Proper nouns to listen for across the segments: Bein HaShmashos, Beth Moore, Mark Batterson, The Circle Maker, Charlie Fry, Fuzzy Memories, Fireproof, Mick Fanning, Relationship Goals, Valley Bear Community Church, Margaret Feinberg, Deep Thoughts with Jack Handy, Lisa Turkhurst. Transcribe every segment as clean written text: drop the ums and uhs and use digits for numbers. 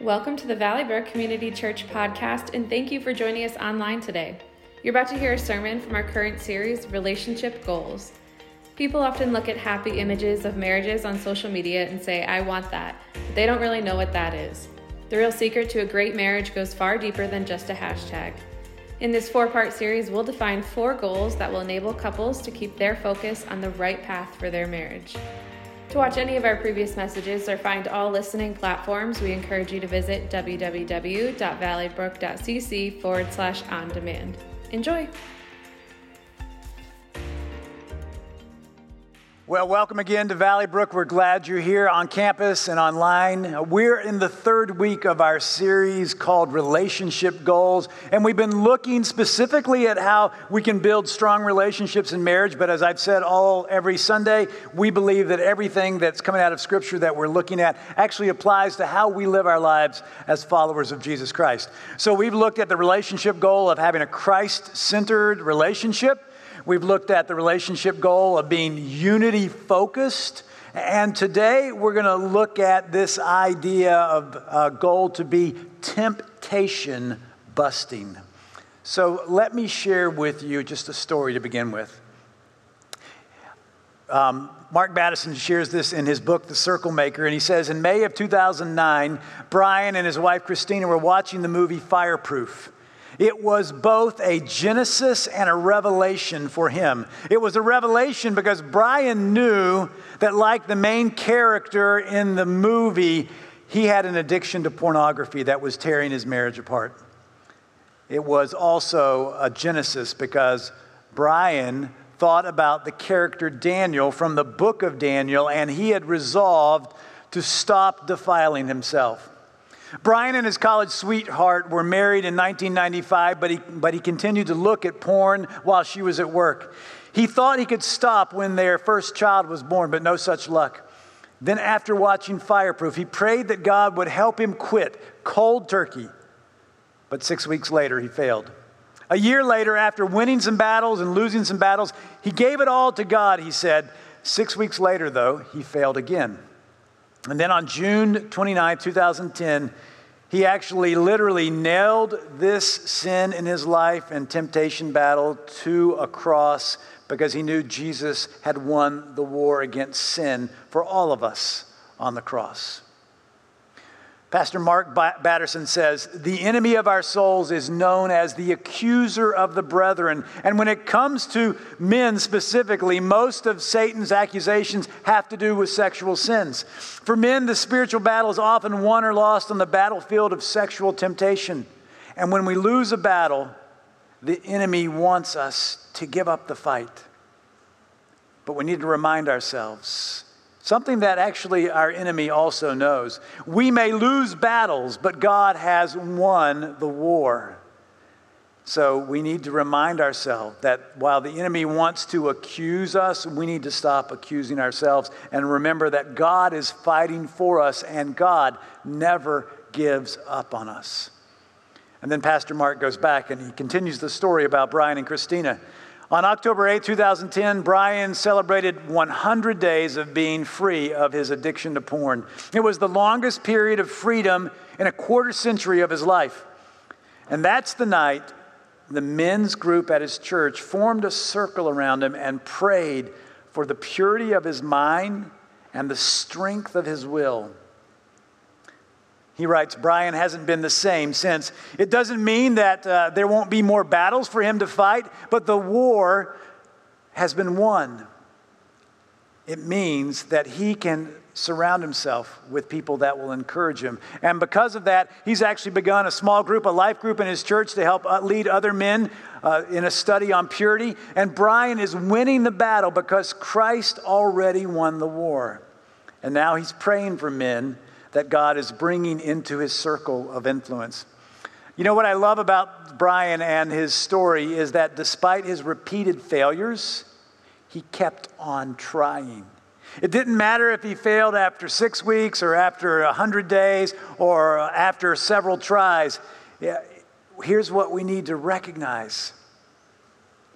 Welcome to the Valley Bear Community Church podcast, and thank you for joining us online today. You're about to hear a sermon from our current series, Relationship Goals. People often look at happy images of marriages on social media and say, I want that, but they don't really know what that is. The real secret to a great marriage goes far deeper than just a hashtag. In this four-part series, we'll define four goals that will enable couples to keep their focus on the right path for their marriage. To watch any of our previous messages or find all listening platforms, we encourage you to visit www.valleybrook.cc/on-demand. Enjoy. Well, welcome again to Valley Brook. We're glad you're here on campus and online. We're in the third week of our series called Relationship Goals, and we've been looking specifically at how we can build strong relationships in marriage, but as I've said every Sunday, we believe that everything that's coming out of Scripture that we're looking at actually applies to how we live our lives as followers of Jesus Christ. So we've looked at the relationship goal of having a Christ-centered relationship. We've looked at the relationship goal of being unity-focused, and today we're going to look at this idea of a goal to be temptation-busting. So let me share with you just a story to begin with. Mark Batterson shares this in his book, The Circle Maker, and he says, in May of 2009, Brian and his wife, Christina, were watching the movie Fireproof. It was both a genesis and a revelation for him. It was a revelation because Brian knew that, like the main character in the movie, he had an addiction to pornography that was tearing his marriage apart. It was also a genesis because Brian thought about the character Daniel from the book of Daniel, and he had resolved to stop defiling himself. Brian and his college sweetheart were married in 1995, but he continued to look at porn while she was at work. He thought he could stop when their first child was born, but no such luck. Then after watching Fireproof, he prayed that God would help him quit cold turkey. But 6 weeks later, he failed. A year later, after winning some battles and losing some battles, he gave it all to God, he said. 6 weeks later, though, he failed again. And then on June 29, 2010, he actually literally nailed this sin in his life and temptation battle to a cross because he knew Jesus had won the war against sin for all of us on the cross. Pastor Mark Batterson says, the enemy of our souls is known as the accuser of the brethren. And when it comes to men specifically, most of Satan's accusations have to do with sexual sins. For men, the spiritual battle is often won or lost on the battlefield of sexual temptation. And when we lose a battle, the enemy wants us to give up the fight. But we need to remind ourselves something that actually our enemy also knows. We may lose battles, but God has won the war. So we need to remind ourselves that while the enemy wants to accuse us, we need to stop accusing ourselves and remember that God is fighting for us and God never gives up on us. And then Pastor Mark goes back and he continues the story about Brian and Christina. On October 8, 2010, Brian celebrated 100 days of being free of his addiction to porn. It was the longest period of freedom in a quarter century of his life. And that's the night the men's group at his church formed a circle around him and prayed for the purity of his mind and the strength of his will. He writes, Brian hasn't been the same since. It doesn't mean that there won't be more battles for him to fight, but the war has been won. It means that he can surround himself with people that will encourage him. And because of that, he's actually begun a small group, a life group in his church to help lead other men in a study on purity. And Brian is winning the battle because Christ already won the war. And now he's praying for men that God is bringing into his circle of influence. You know what I love about Brian and his story is that despite his repeated failures, he kept on trying. It didn't matter if he failed after 6 weeks or after 100 days or after several tries. Here's what we need to recognize.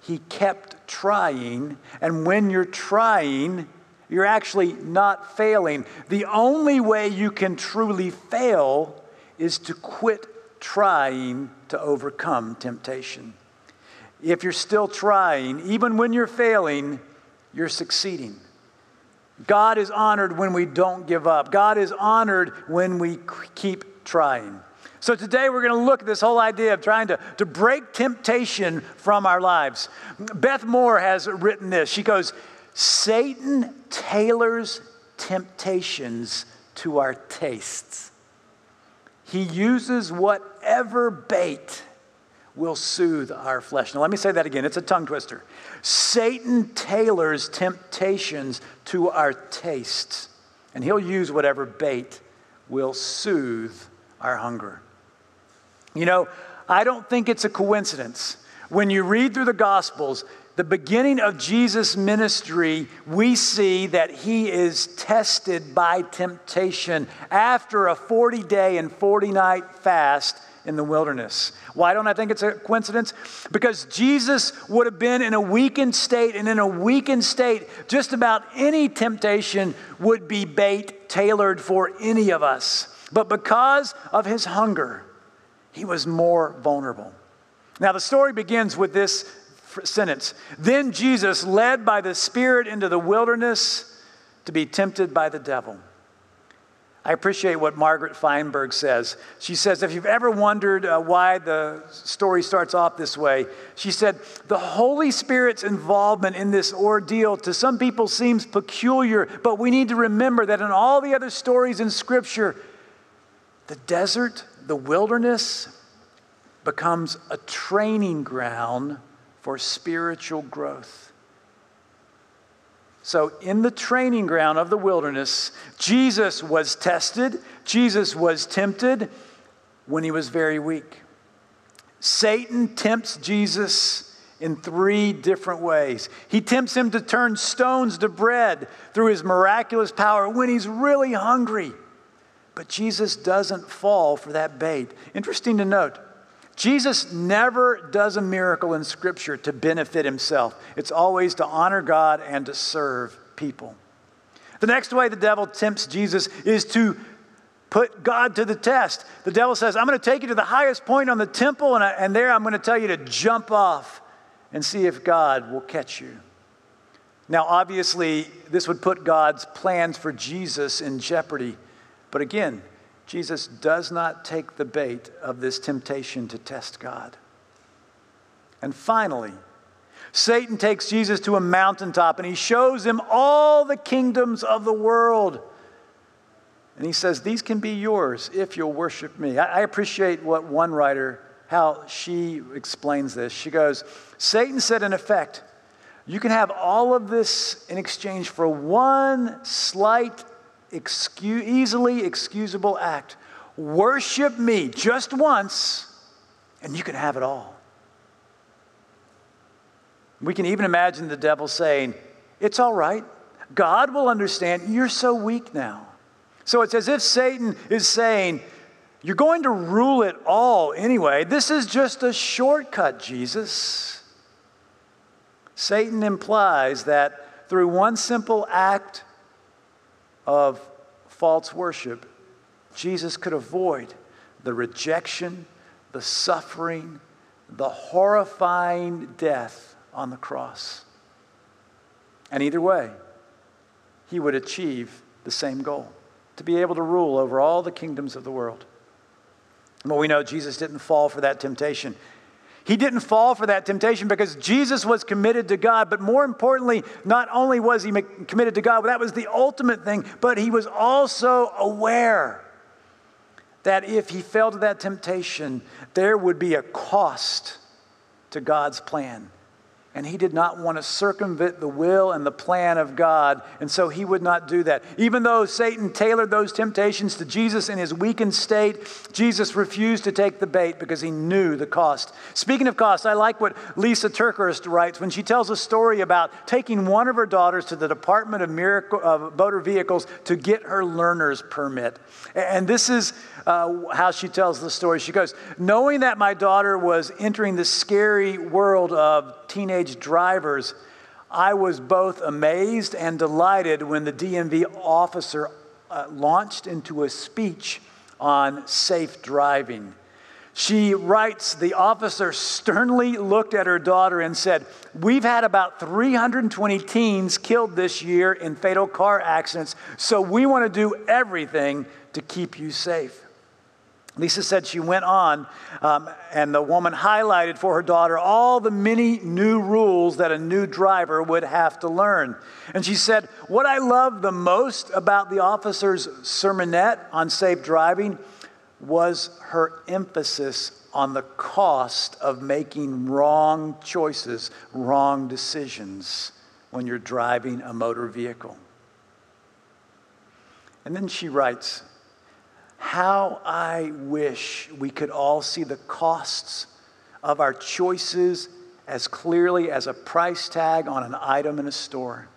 He kept trying, and when you're trying, you're actually not failing. The only way you can truly fail is to quit trying to overcome temptation. If you're still trying, even when you're failing, you're succeeding. God is honored when we don't give up. God is honored when we keep trying. So today we're going to look at this whole idea of trying to break temptation from our lives. Beth Moore has written this. She goes, Satan tailors temptations to our tastes. He uses whatever bait will soothe our flesh. Now let me say that again. It's a tongue twister. Satan tailors temptations to our tastes, and he'll use whatever bait will soothe our hunger. You know, I don't think it's a coincidence. When you read through the Gospels, the beginning of Jesus' ministry, we see that he is tested by temptation after a 40-day and 40-night fast in the wilderness. Why don't I think it's a coincidence? Because Jesus would have been in a weakened state, and in a weakened state, just about any temptation would be bait tailored for any of us. But because of his hunger, he was more vulnerable. Now, the story begins with this sentence. Then Jesus, led by the Spirit into the wilderness to be tempted by the devil. I appreciate what Margaret Feinberg says. She says, if you've ever wondered why the story starts off this way, she said, the Holy Spirit's involvement in this ordeal to some people seems peculiar, but we need to remember that in all the other stories in Scripture, the desert, the wilderness, becomes a training ground for spiritual growth. So in the training ground of the wilderness, Jesus was tested, Jesus was tempted when he was very weak. Satan tempts Jesus in three different ways. He tempts him to turn stones to bread through his miraculous power when he's really hungry. But Jesus doesn't fall for that bait. Interesting to note, Jesus never does a miracle in Scripture to benefit himself. It's always to honor God and to serve people. The next way the devil tempts Jesus is to put God to the test. The devil says, I'm going to take you to the highest point on the temple, and there I'm going to tell you to jump off and see if God will catch you. Now, obviously, this would put God's plans for Jesus in jeopardy. But again, Jesus does not take the bait of this temptation to test God. And finally, Satan takes Jesus to a mountaintop and he shows him all the kingdoms of the world. And he says, these can be yours if you'll worship me. I appreciate what one writer, how she explains this. She goes, Satan said in effect, you can have all of this in exchange for one slight easily excusable act. Worship me just once, and you can have it all. We can even imagine the devil saying, it's all right. God will understand. You're so weak now. So it's as if Satan is saying, you're going to rule it all anyway. This is just a shortcut, Jesus. Satan implies that through one simple act of false worship, Jesus could avoid the rejection, the suffering, the horrifying death on the cross. And either way, he would achieve the same goal, to be able to rule over all the kingdoms of the world. But we know Jesus didn't fall for that temptation. He didn't fall for that temptation because Jesus was committed to God. But more importantly, not only was he committed to God, that was the ultimate thing, but he was also aware that if he fell to that temptation, there would be a cost to God's plan. And he did not want to circumvent the will and the plan of God, and so he would not do that. Even though Satan tailored those temptations to Jesus in his weakened state, Jesus refused to take the bait because he knew the cost. Speaking of cost, I like what Lisa Turkhurst writes when she tells a story about taking one of her daughters to the Department of Motor Vehicles to get her learner's permit. And this is how she tells the story. She goes, knowing that my daughter was entering the scary world of teenage drivers, I was both amazed and delighted when the DMV officer launched into a speech on safe driving. She writes, the officer sternly looked at her daughter and said, we've had about 320 teens killed this year in fatal car accidents, so we want to do everything to keep you safe. Lisa said she went on, and the woman highlighted for her daughter all the many new rules that a new driver would have to learn. And she said, what I loved the most about the officer's sermonette on safe driving was her emphasis on the cost of making wrong choices, wrong decisions when you're driving a motor vehicle. And then she writes, how I wish we could all see the costs of our choices as clearly as a price tag on an item in a store.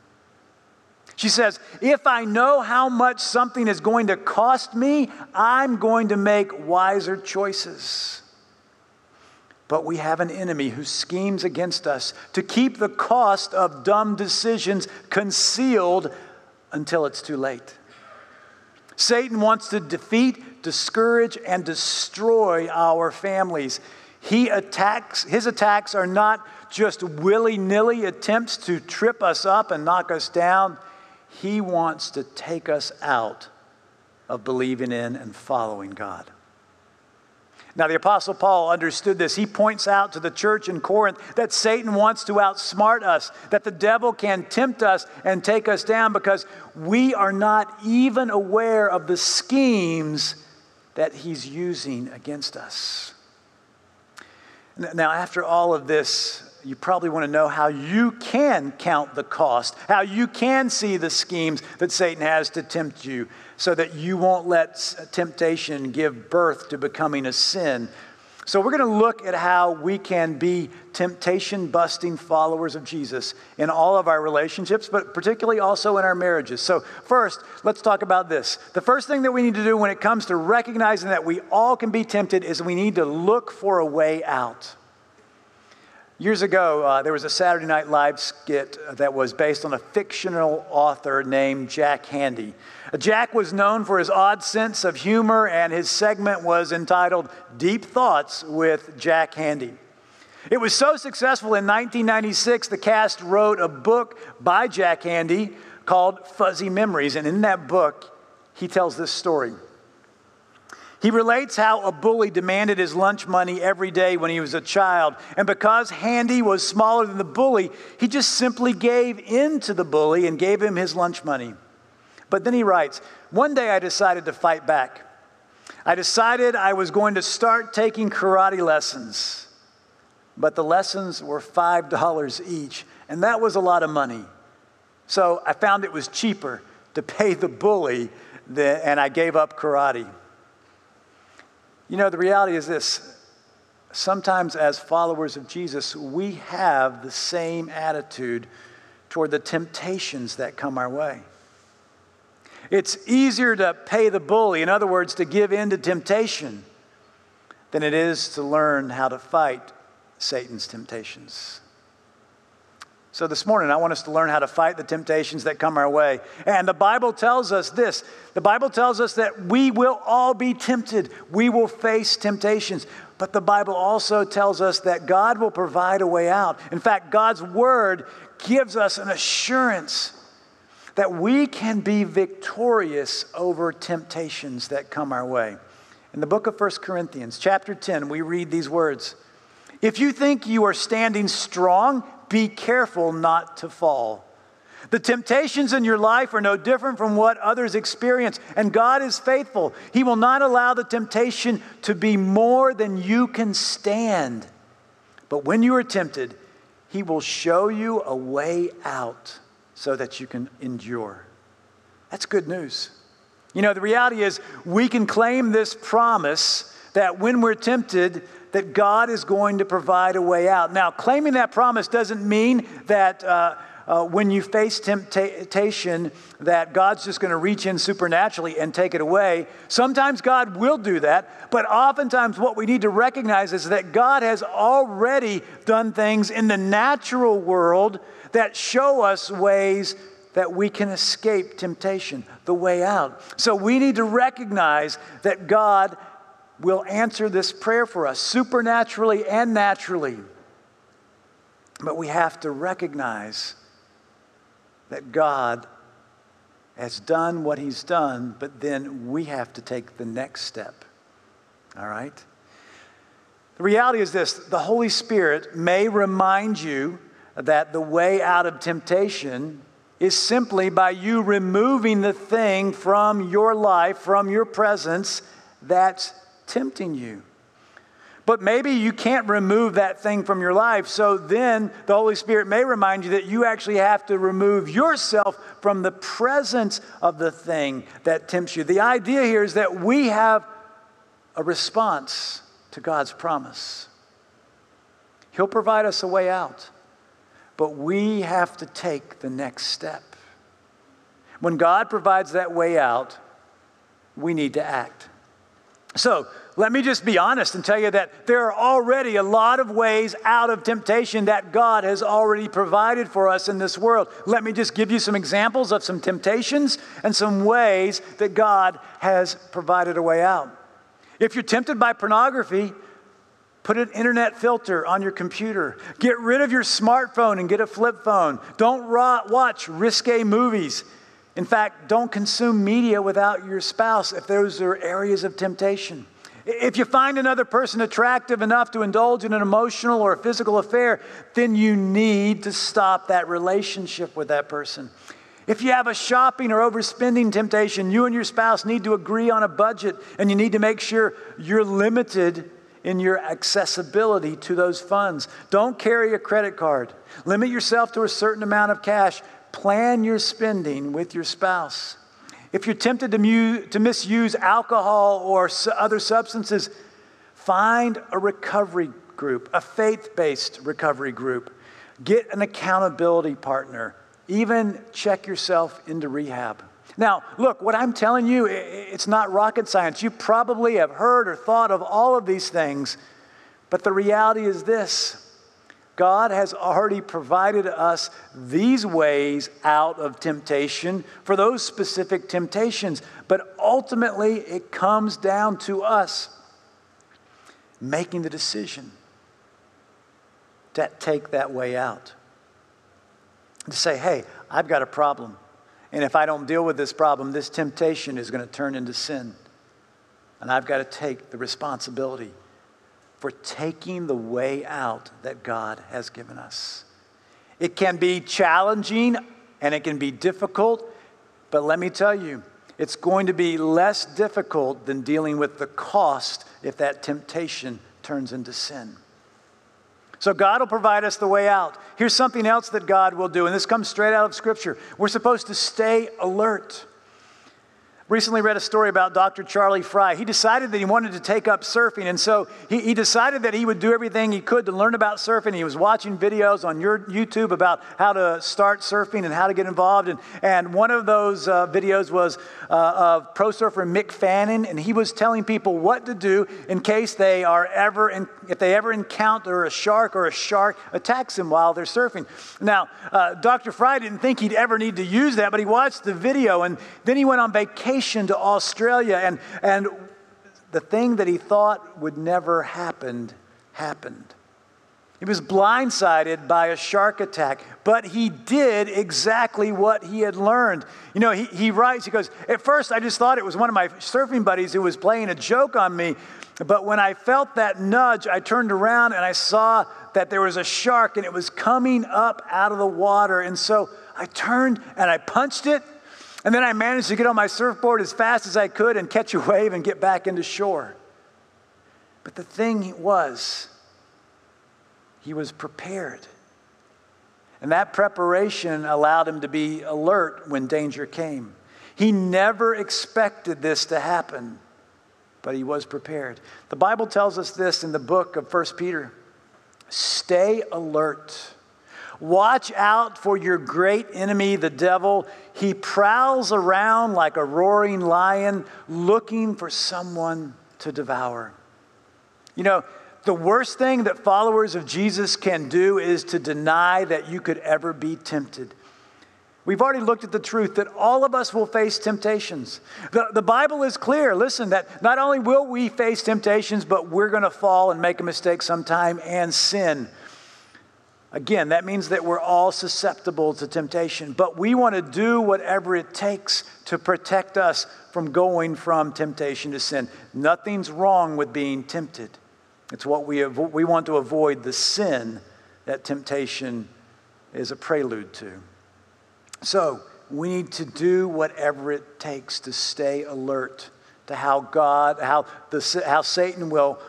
She says, if I know how much something is going to cost me, I'm going to make wiser choices. But we have an enemy who schemes against us to keep the cost of dumb decisions concealed until it's too late. Satan wants to defeat, discourage, and destroy our families. His attacks are not just willy-nilly attempts to trip us up and knock us down. He wants to take us out of believing in and following God. Now, the Apostle Paul understood this. He points out to the church in Corinth that Satan wants to outsmart us, that the devil can tempt us and take us down because we are not even aware of the schemes that he's using against us. Now, after all of this, you probably want to know how you can count the cost, how you can see the schemes that Satan has to tempt you so that you won't let temptation give birth to becoming a sin. So we're going to look at how we can be temptation-busting followers of Jesus in all of our relationships, but particularly also in our marriages. So first, let's talk about this. The first thing that we need to do when it comes to recognizing that we all can be tempted is we need to look for a way out. Years ago, there was a Saturday Night Live skit that was based on a fictional author named Jack Handy. Jack was known for his odd sense of humor, and his segment was entitled Deep Thoughts with Jack Handy. It was so successful in 1996, the cast wrote a book by Jack Handy called Fuzzy Memories, and in that book, he tells this story. He relates how a bully demanded his lunch money every day when he was a child. And because Handy was smaller than the bully, he just simply gave in to the bully and gave him his lunch money. But then he writes, one day I decided to fight back. I decided I was going to start taking karate lessons. But the lessons were $5 each, and that was a lot of money. So I found it was cheaper to pay the bully, and I gave up karate. You know, the reality is this. Sometimes as followers of Jesus, we have the same attitude toward the temptations that come our way. It's easier to pay the bully, in other words, to give in to temptation, than it is to learn how to fight Satan's temptations. So this morning, I want us to learn how to fight the temptations that come our way. And the Bible tells us this. The Bible tells us that we will all be tempted. We will face temptations. But the Bible also tells us that God will provide a way out. In fact, God's word gives us an assurance that we can be victorious over temptations that come our way. In the book of 1 Corinthians, chapter 10, we read these words. If you think you are standing strong, be careful not to fall. The temptations in your life are no different from what others experience, and God is faithful. He will not allow the temptation to be more than you can stand. But when you are tempted, He will show you a way out so that you can endure. That's good news. You know, the reality is we can claim this promise that when we're tempted, that God is going to provide a way out. Now, claiming that promise doesn't mean that when you face temptation that God's just going to reach in supernaturally and take it away. Sometimes God will do that, but oftentimes what we need to recognize is that God has already done things in the natural world that show us ways that we can escape temptation, the way out. So we need to recognize that God will answer this prayer for us supernaturally and naturally. But we have to recognize that God has done what he's done, but then we have to take the next step. All right? The reality is this: the Holy Spirit may remind you that the way out of temptation is simply by you removing the thing from your life, from your presence, that's tempting you. But maybe you can't remove that thing from your life, so then the Holy Spirit may remind you that you actually have to remove yourself from the presence of the thing that tempts you. The idea here is that we have a response to God's promise. He'll provide us a way out, but we have to take the next step. When God provides that way out, we need to act. So let me just be honest and tell you that there are already a lot of ways out of temptation that God has already provided for us in this world. Let me just give you some examples of some temptations and some ways that God has provided a way out. If you're tempted by pornography, put an internet filter on your computer. Get rid of your smartphone and get a flip phone. Don't watch risque movies. In fact, don't consume media without your spouse if those are areas of temptation. If you find another person attractive enough to indulge in an emotional or a physical affair, then you need to stop that relationship with that person. If you have a shopping or overspending temptation, you and your spouse need to agree on a budget, and you need to make sure you're limited in your accessibility to those funds. Don't carry a credit card. Limit yourself to a certain amount of cash. Plan your spending with your spouse. If you're tempted to misuse alcohol or other substances, find a recovery group, a faith-based recovery group. Get an accountability partner. Even check yourself into rehab. Now, look, what I'm telling you, it's not rocket science. You probably have heard or thought of all of these things, but the reality is this: God has already provided us these ways out of temptation for those specific temptations, but ultimately it comes down to us making the decision to take that way out, to say, hey, I've got a problem. And if I don't deal with this problem, this temptation is going to turn into sin. And I've got to take the responsibility for taking the way out that God has given us. It can be challenging and it can be difficult, but let me tell you, it's going to be less difficult than dealing with the cost if that temptation turns into sin. So God will provide us the way out. Here's something else that God will do, and this comes straight out of Scripture. We're supposed to stay alert. Recently read a story about Dr. Charlie Fry. He decided that he wanted to take up surfing, and so he decided that he would do everything he could to learn about surfing. He was watching videos on YouTube about how to start surfing and how to get involved, and one of those videos was of pro surfer Mick Fanning, and he was telling people what to do in case they are if they ever encounter a shark or a shark attacks them while they're surfing. Now, Dr. Fry didn't think he'd ever need to use that, but he watched the video, and then he went on vacation to Australia, and the thing that he thought would never happen happened. He was blindsided by a shark attack, but he did exactly what he had learned. You know, he writes, he goes, at first I just thought it was one of my surfing buddies who was playing a joke on me, but when I felt that nudge, I turned around and I saw that there was a shark and it was coming up out of the water, and so I turned and I punched it. And then I managed to get on my surfboard as fast as I could and catch a wave and get back into shore. But the thing was, he was prepared. And that preparation allowed him to be alert when danger came. He never expected this to happen, but he was prepared. The Bible tells us this in the book of 1 Peter. Stay alert. Watch out for your great enemy, the devil. He prowls around like a roaring lion looking for someone to devour. You know, the worst thing that followers of Jesus can do is to deny that you could ever be tempted. We've already looked at the truth that all of us will face temptations. The Bible is clear, listen, that not only will we face temptations, but we're going to fall and make a mistake sometime and sin. Again, that means that we're all susceptible to temptation, but we want to do whatever it takes to protect us from going from temptation to sin. Nothing's wrong with being tempted. It's what we want to avoid, the sin that temptation is a prelude to. So we need to do whatever it takes to stay alert to how God, how Satan will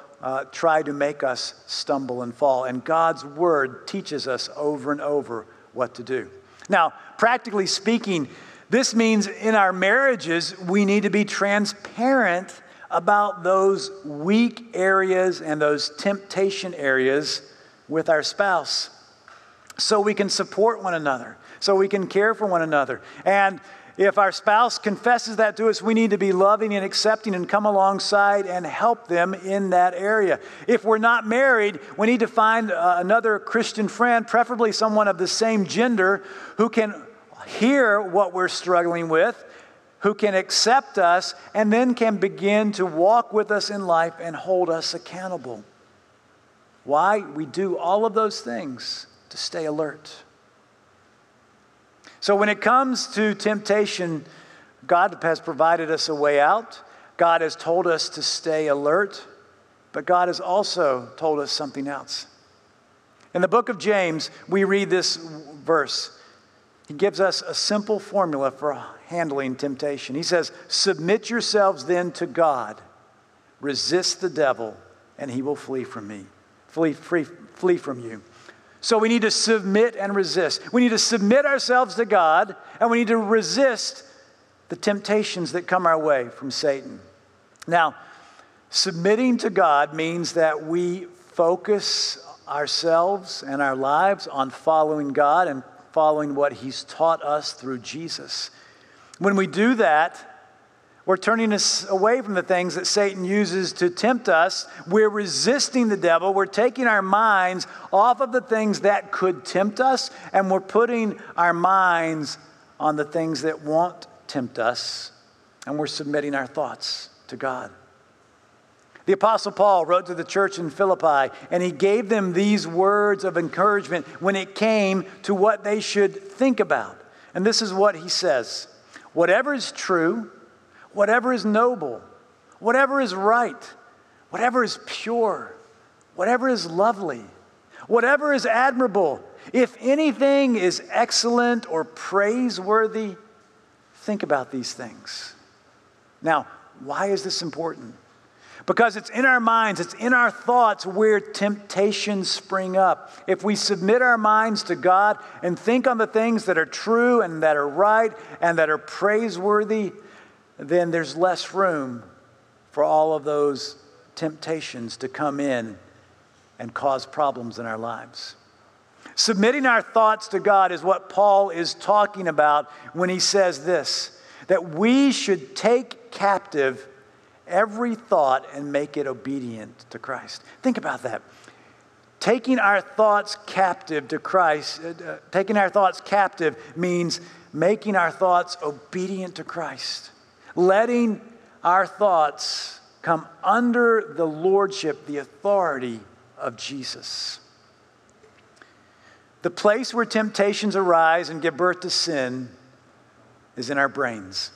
try to make us stumble and fall. And God's word teaches us over and over what to do. Now, practically speaking, this means in our marriages, we need to be transparent about those weak areas and those temptation areas with our spouse so we can support one another, so we can care for one another. And if our spouse confesses that to us, we need to be loving and accepting and come alongside and help them in that area. If we're not married, we need to find another Christian friend, preferably someone of the same gender, who can hear what we're struggling with, who can accept us, and then can begin to walk with us in life and hold us accountable. Why? We do all of those things to stay alert. So when it comes to temptation, God has provided us a way out. God has told us to stay alert, but God has also told us something else. In the book of James, we read this verse. He gives us a simple formula for handling temptation. He says, "Submit yourselves then to God, resist the devil, and he will flee from you." So we need to submit and resist. We need to submit ourselves to God, and we need to resist the temptations that come our way from Satan. Now, submitting to God means that we focus ourselves and our lives on following God and following what He's taught us through Jesus. When we do that, we're turning us away from the things that Satan uses to tempt us. We're resisting the devil. We're taking our minds off of the things that could tempt us, and we're putting our minds on the things that won't tempt us, and we're submitting our thoughts to God. The Apostle Paul wrote to the church in Philippi, and he gave them these words of encouragement when it came to what they should think about. And this is what he says: "Whatever is true, whatever is noble, whatever is right, whatever is pure, whatever is lovely, whatever is admirable, if anything is excellent or praiseworthy, think about these things." Now, why is this important? Because it's in our minds, it's in our thoughts where temptations spring up. If we submit our minds to God and think on the things that are true and that are right and that are praiseworthy, then there's less room for all of those temptations to come in and cause problems in our lives. Submitting our thoughts to God is what Paul is talking about when he says this, that we should take captive every thought and make it obedient to Christ. Think about that. Taking our thoughts captive to Christ, taking our thoughts captive means making our thoughts obedient to Christ. Letting our thoughts come under the lordship, the authority of Jesus. The place where temptations arise and give birth to sin is in our brains.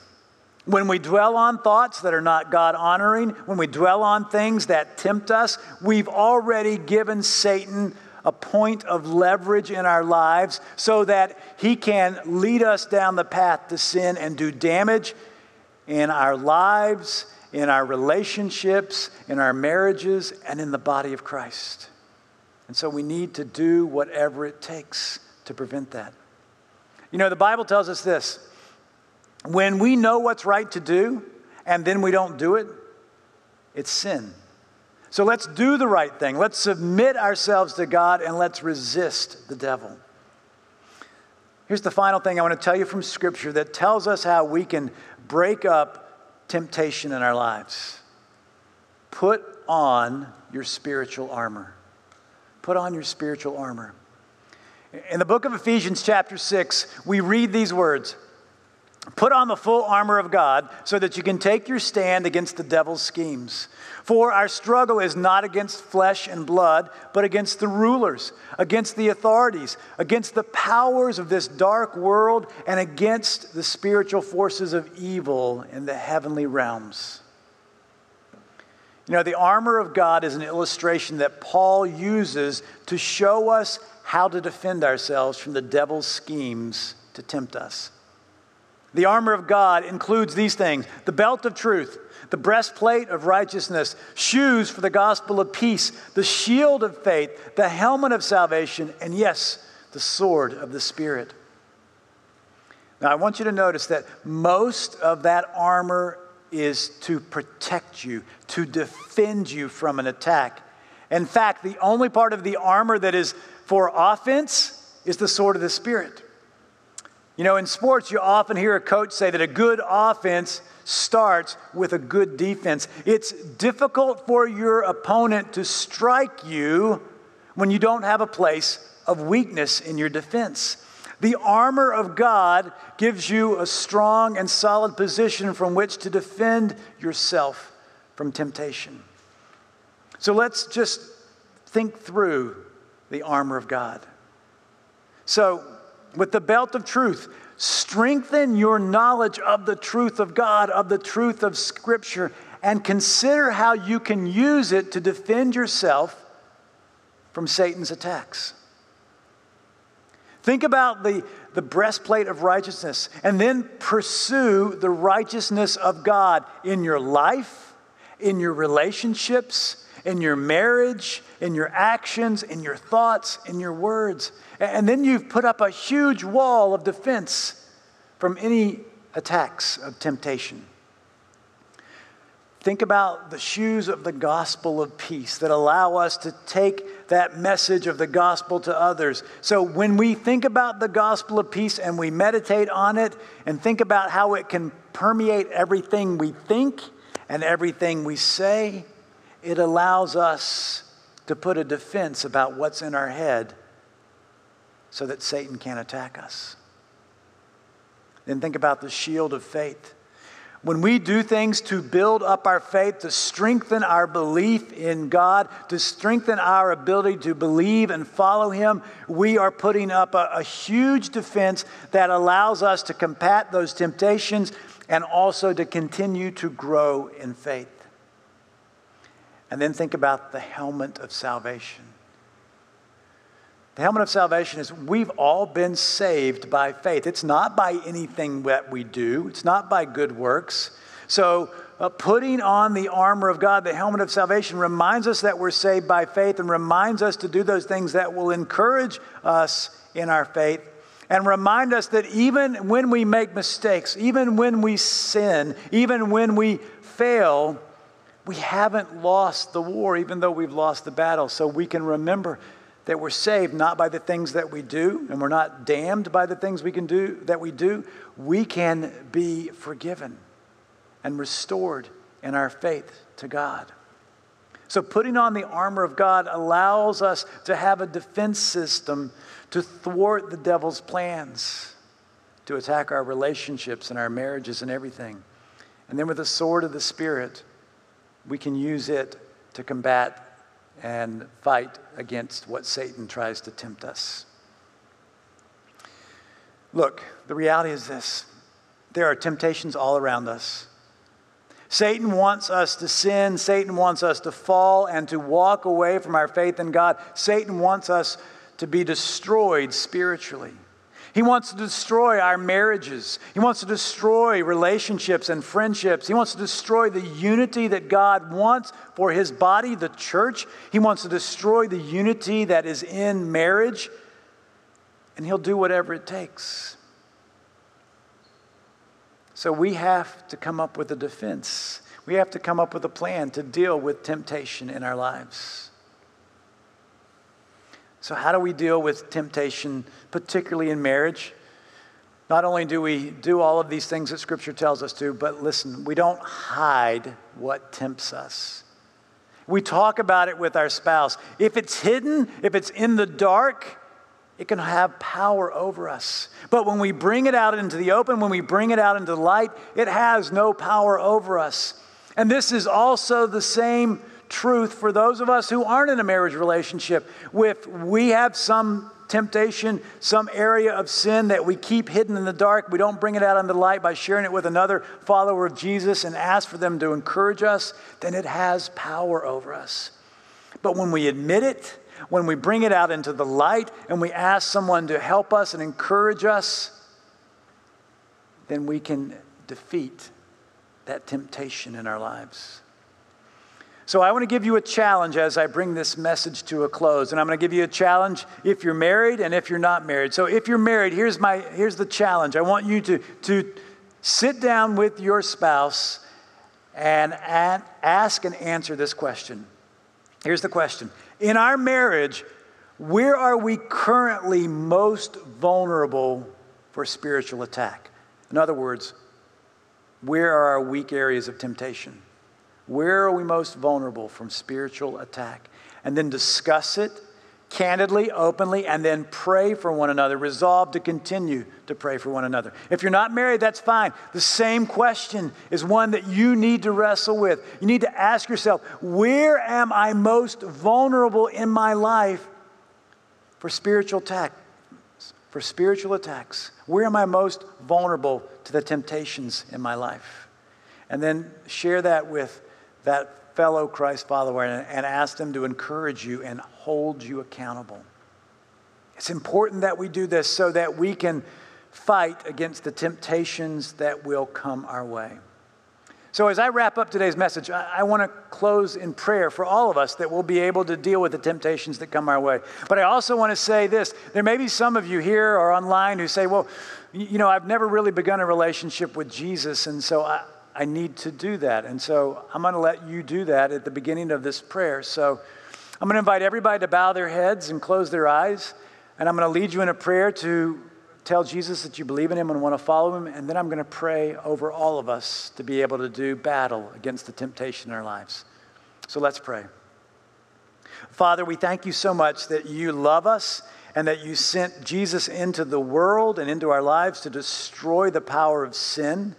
When we dwell on thoughts that are not God-honoring, when we dwell on things that tempt us, we've already given Satan a point of leverage in our lives so that he can lead us down the path to sin and do damage in our lives, in our relationships, in our marriages, and in the body of Christ. And so we need to do whatever it takes to prevent that. You know, the Bible tells us this: when we know what's right to do and then we don't do it, it's sin. So let's do the right thing. Let's submit ourselves to God and let's resist the devil. Here's the final thing I want to tell you from Scripture that tells us how we can break up temptation in our lives. Put on your spiritual armor. Put on your spiritual armor. In the book of Ephesians chapter 6, we read these words, "Put on the full armor of God so that you can take your stand against the devil's schemes. For our struggle is not against flesh and blood, but against the rulers, against the authorities, against the powers of this dark world, and against the spiritual forces of evil in the heavenly realms." You know, the armor of God is an illustration that Paul uses to show us how to defend ourselves from the devil's schemes to tempt us. The armor of God includes these things: the belt of truth, the breastplate of righteousness, shoes for the gospel of peace, the shield of faith, the helmet of salvation, and yes, the sword of the Spirit. Now, I want you to notice that most of that armor is to protect you, to defend you from an attack. In fact, the only part of the armor that is for offense is the sword of the Spirit. You know, in sports, you often hear a coach say that a good offense starts with a good defense. It's difficult for your opponent to strike you when you don't have a place of weakness in your defense. The armor of God gives you a strong and solid position from which to defend yourself from temptation. So let's just think through the armor of God. So, with the belt of truth, strengthen your knowledge of the truth of God, of the truth of Scripture, and consider how you can use it to defend yourself from Satan's attacks. Think about the breastplate of righteousness, and then pursue the righteousness of God in your life, in your relationships, in your marriage, in your actions, in your thoughts, in your words. And then you've put up a huge wall of defense from any attacks of temptation. Think about the shoes of the gospel of peace that allow us to take that message of the gospel to others. So when we think about the gospel of peace and we meditate on it and think about how it can permeate everything we think and everything we say, it allows us to put a defense about what's in our head so that Satan can't attack us. Then think about the shield of faith. When we do things to build up our faith, to strengthen our belief in God, to strengthen our ability to believe and follow Him, we are putting up a huge defense that allows us to combat those temptations and also to continue to grow in faith. And then think about the helmet of salvation. The helmet of salvation is we've all been saved by faith. It's not by anything that we do. It's not by good works. So putting on the armor of God, the helmet of salvation, reminds us that we're saved by faith and reminds us to do those things that will encourage us in our faith and remind us that even when we make mistakes, even when we sin, even when we fail, we haven't lost the war, even though we've lost the battle. So we can remember that we're saved not by the things that we do, and we're not damned by the things we can do that we do. We can be forgiven and restored in our faith to God. So putting on the armor of God allows us to have a defense system to thwart the devil's plans, to attack our relationships and our marriages and everything. And then with the sword of the Spirit, we can use it to combat and fight against what Satan tries to tempt us. Look, the reality is this. There are temptations all around us. Satan wants us to sin. Satan wants us to fall and to walk away from our faith in God. Satan wants us to be destroyed spiritually. He wants to destroy our marriages. He wants to destroy relationships and friendships. He wants to destroy the unity that God wants for His body, the church. He wants to destroy the unity that is in marriage, and he'll do whatever it takes. So we have to come up with a defense. We have to come up with a plan to deal with temptation in our lives. So how do we deal with temptation, particularly in marriage? Not only do we do all of these things that Scripture tells us to, but listen, we don't hide what tempts us. We talk about it with our spouse. If it's hidden, if it's in the dark, It can have power over us. But when we bring it out into the open, when we bring it out into the light, it has no power over us. And this is also the same truth for those of us who aren't in a marriage relationship. If we have some temptation, some area of sin that we keep hidden in the dark, we don't bring it out into the light by sharing it with another follower of Jesus and ask for them to encourage us, then it has power over us. But when we admit it, when we bring it out into the light and we ask someone to help us and encourage us, then we can defeat that temptation in our lives. So I want to give you a challenge as I bring this message to a close. And I'm going to give you a challenge if you're married and if you're not married. So if you're married, here's the challenge. I want you to sit down with your spouse and ask and answer this question. Here's the question. In our marriage, where are we currently most vulnerable for spiritual attack? In other words, where are our weak areas of temptation? Where are we most vulnerable from spiritual attack? And then discuss it candidly, openly, and then pray for one another. Resolve to continue to pray for one another. If you're not married, that's fine. The same question is one that you need to wrestle with. You need to ask yourself, where am I most vulnerable in my life for spiritual attack? For spiritual attacks, where am I most vulnerable to the temptations in my life? And then share that with that fellow Christ follower and ask them to encourage you and hold you accountable. It's important that we do this so that we can fight against the temptations that will come our way. So as I wrap up today's message, I want to close in prayer for all of us that we'll be able to deal with the temptations that come our way. But I also want to say this. There may be some of you here or online who say, well, you know, I've never really begun a relationship with Jesus, and so I need to do that. And so I'm going to let you do that at the beginning of this prayer. So I'm going to invite everybody to bow their heads and close their eyes. And I'm going to lead you in a prayer to tell Jesus that you believe in him and want to follow him. And then I'm going to pray over all of us to be able to do battle against the temptation in our lives. So let's pray. Father, we thank you so much that you love us and that you sent Jesus into the world and into our lives to destroy the power of sin.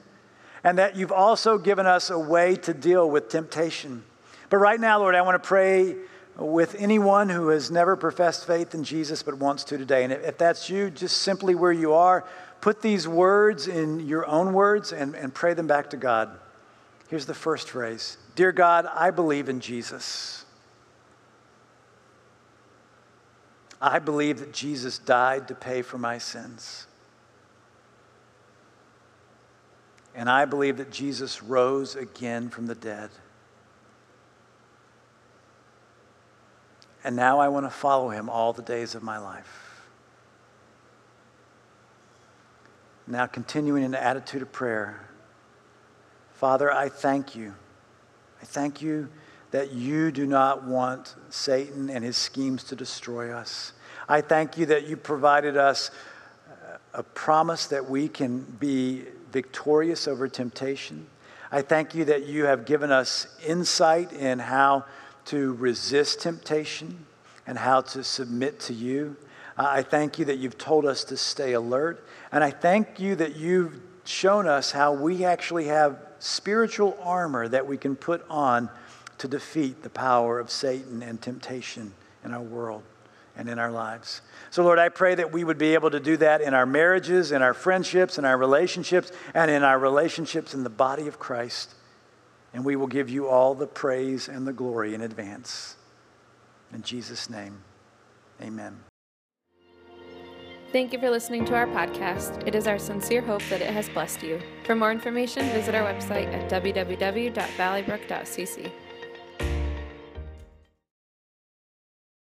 And that you've also given us a way to deal with temptation. But right now, Lord, I want to pray with anyone who has never professed faith in Jesus but wants to today. And if that's you, just simply where you are, put these words in your own words and pray them back to God. Here's the first phrase. Dear God, I believe in Jesus. I believe that Jesus died to pay for my sins. And I believe that Jesus rose again from the dead. And now I want to follow him all the days of my life. Now continuing in the attitude of prayer. Father, I thank you. I thank you that you do not want Satan and his schemes to destroy us. I thank you that you provided us a promise that we can be victorious over temptation. I thank you that you have given us insight in how to resist temptation and how to submit to you. I thank you that you've told us to stay alert. And I thank you that you've shown us how we actually have spiritual armor that we can put on to defeat the power of Satan and temptation in our world and in our lives. So Lord, I pray that we would be able to do that in our marriages, in our friendships, in our relationships, and in our relationships in the body of Christ. And we will give you all the praise and the glory in advance. In Jesus' name, amen. Thank you for listening to our podcast. It is our sincere hope that it has blessed you. For more information, visit our website at www.valleybrook.cc.